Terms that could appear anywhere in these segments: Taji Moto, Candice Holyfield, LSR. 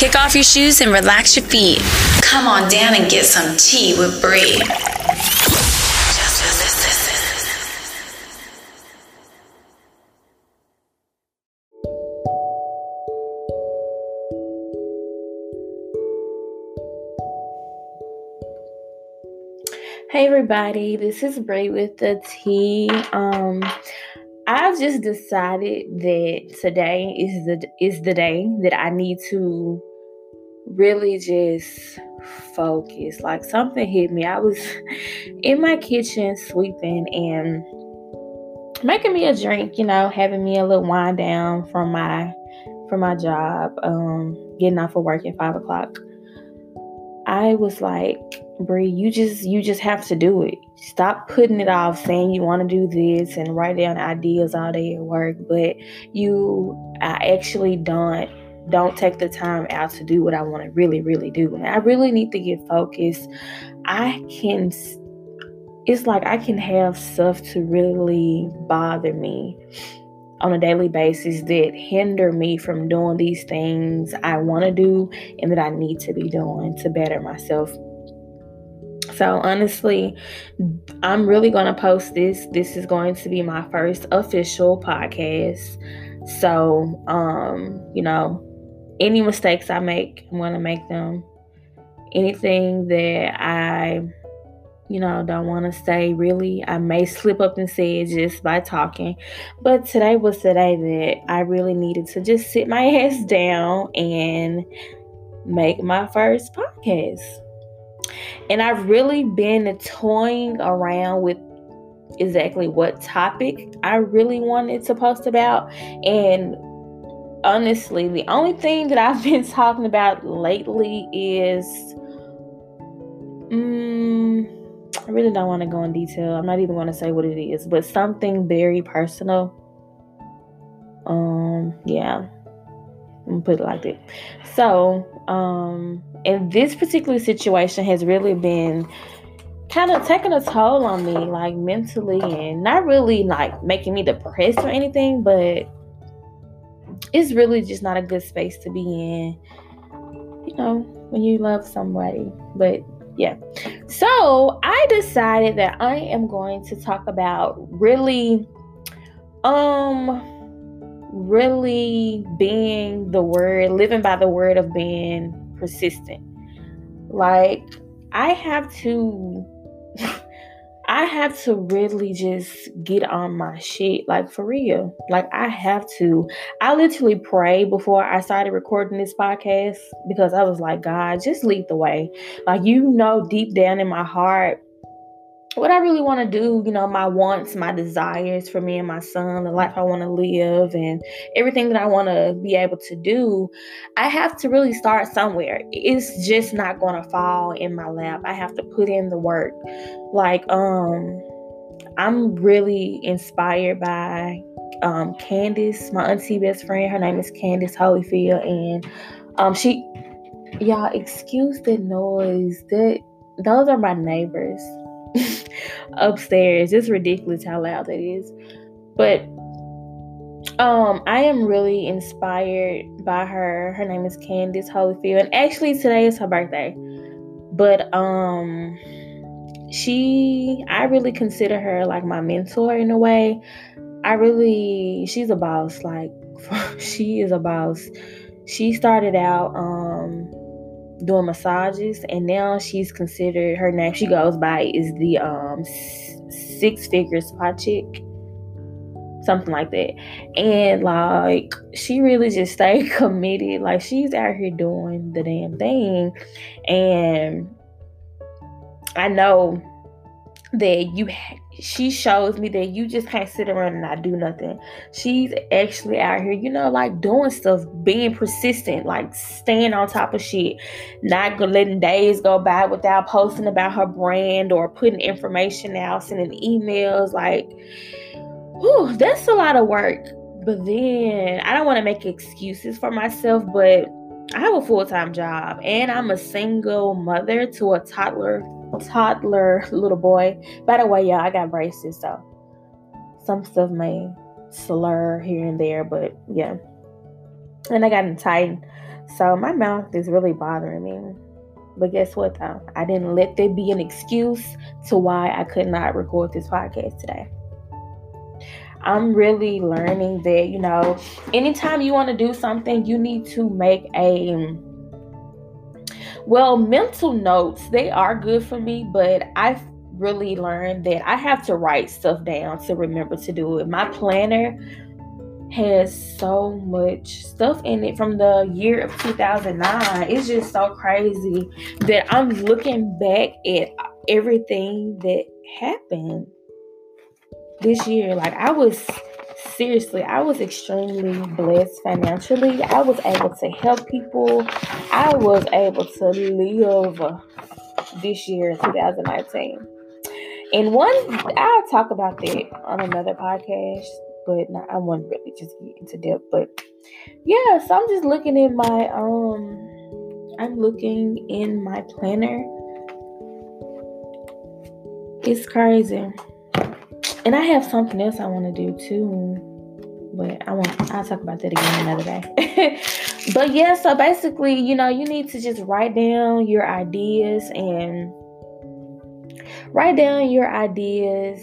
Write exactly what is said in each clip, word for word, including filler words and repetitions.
Kick off your shoes and relax your feet. Come on down and get some tea with Bree. Hey everybody, this is Bree with the T. Um, I've just decided that today is the is the day that I need to really just focus. Like something hit me. I was in my kitchen sweeping and making me a drink, you know, having me a little wind down from my from my job, um, getting off of work at five o'clock. I was like, Bree, you just you just have to do it. Stop putting it off, saying you want to do this and write down ideas all day at work, but you I actually don't don't take the time out to do what I want to really, really do. And I really need to get focused. I can it's like I can have stuff to really bother me on a daily basis that hinder me from doing these things I want to do and that I need to be doing to better myself. So honestly, I'm really going to post this. This is going to be my first official podcast. So, um, you know, any mistakes I make, I'm going to make them. Anything that I, you know, don't want to say, really. I may slip up and say it just by talking. But today was the day that I really needed to just sit my ass down and make my first podcast. And I've really been toying around with exactly what topic I really wanted to post about. And honestly, the only thing that I've been talking about lately is... Um, I really don't want to go in detail. I'm not even going to say what it is, but something very personal. Um, yeah. I'm going to put it like that. So, um, and this particular situation has really been kind of taking a toll on me, like mentally, and not really like making me depressed or anything, but it's really just not a good space to be in, you know, when you love somebody. But yeah. So I decided that I am going to talk about really, um, really being the word, living by the word of being persistent. Like I have to, I have to really just get on my shit. Like for real. Like I have to, I literally prayed before I started recording this podcast because I was like, God, just lead the way. Like, you know, deep down in my heart, what I really want to do, you know, my wants, my desires for me and my son, the life I want to live and everything that I want to be able to do, I have to really start somewhere. It's just not going to fall in my lap. I have to put in the work. Like, um, I'm really inspired by um, Candice, my auntie best friend. Her name is Candice Holyfield. And um, she, y'all, excuse the noise. That, those are my neighbors. Upstairs. It's ridiculous how loud that is. But um I am really inspired by her. Her name is Candice Holyfield. And actually today is her birthday. But um she I really consider her like my mentor in a way. I really she's a boss. Like she is a boss. She started out um doing massages, and now she's considered, her name she goes by is the um six figure spa chick, something like that. And like she really just stayed committed. Like she's out here doing the damn thing. And I know that you ha- she shows me that you just can't sit around and not do nothing. She's actually out here, you know, like doing stuff, being persistent, like staying on top of shit, not letting days go by without posting about her brand or putting information out, sending emails. Like, whew, that's a lot of work. But then I don't want to make excuses for myself, but I have a full-time job and I'm a single mother to a toddler toddler little boy. By the way, y'all, I got braces, so some stuff may slur here and there, but yeah. And I got in Titan. So my mouth is really bothering me. But guess what, though? I didn't let there be an excuse to why I could not record this podcast today. I'm really learning that, you know, anytime you want to do something, you need to make a, well, mental notes. They are good for me, but I've really learned that I have to write stuff down to remember to do it. My planner has so much stuff in it from the year of two thousand nine. It's just so crazy that I'm looking back at everything that happened this year. Like, I was seriously, I was extremely blessed financially. I was able to help people. I was able to live this year in twenty nineteen. And one, I'll talk about that on another podcast, but not, I won't really just get into depth. But yeah, so I'm just looking at my, um, I'm looking in my planner. It's crazy. And I have something else I want to do too, but I won't, I'll talk about that again another day. But yeah, so basically, you know, you need to just write down your ideas and write down your ideas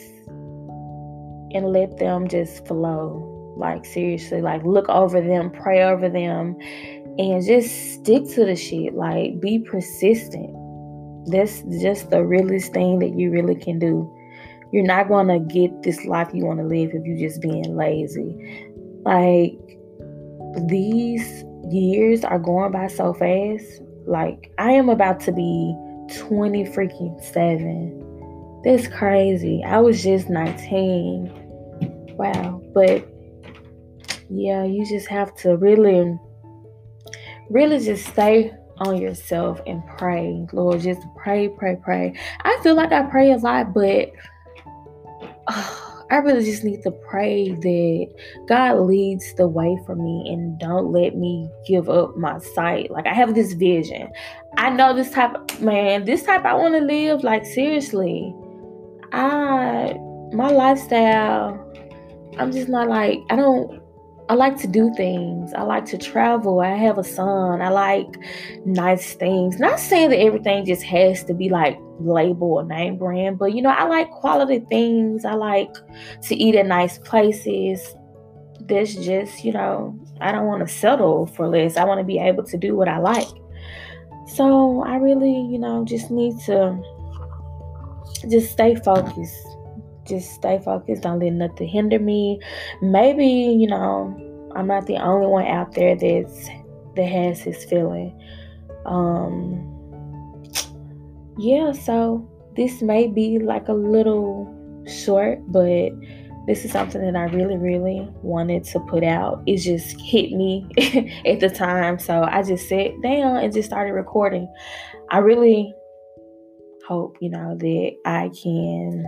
and let them just flow. Like, seriously, like, look over them, pray over them, and just stick to the shit. Like, be persistent. That's just the realest thing that you really can do. You're not going to get this life you want to live if you're just being lazy. Like, these years are going by so fast. Like, I am about to be twenty freaking seven. That's crazy. I was just nineteen. Wow. But, yeah, you just have to really, really just stay on yourself and pray. Lord, just pray, pray, pray. I feel like I pray a lot, but I really just need to pray that God leads the way for me and don't let me give up my sight. Like, I have this vision. I know this type of, man, this type I want to live. Like, seriously, I, my lifestyle, I'm just not like, I don't, I like to do things. I like to travel. I have a son. I like nice things. Not saying that everything just has to be like label or name brand, but you know, I like quality things. I like to eat at nice places. That's just, you know, I don't want to settle for less. I want to be able to do what I like. So I really, you know, just need to just stay focused. Just stay focused. Don't let nothing hinder me. Maybe, you know, I'm not the only one out there that's that has his feeling. Um, yeah, so this may be like a little short, but this is something that I really, really wanted to put out. It just hit me at the time. So I just sat down and just started recording. I really hope, you know, that I can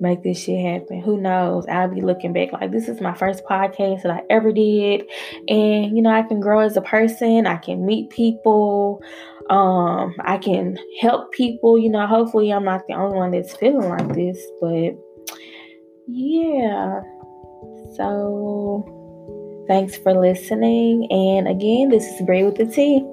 make this shit happen. Who knows? I'll be looking back like, this is my first podcast that I ever did. And, you know, I can grow as a person. I can meet people. Um, I can help people. You know, hopefully I'm not the only one that's feeling like this. But, yeah. So, thanks for listening. And, again, this is Bree with the T.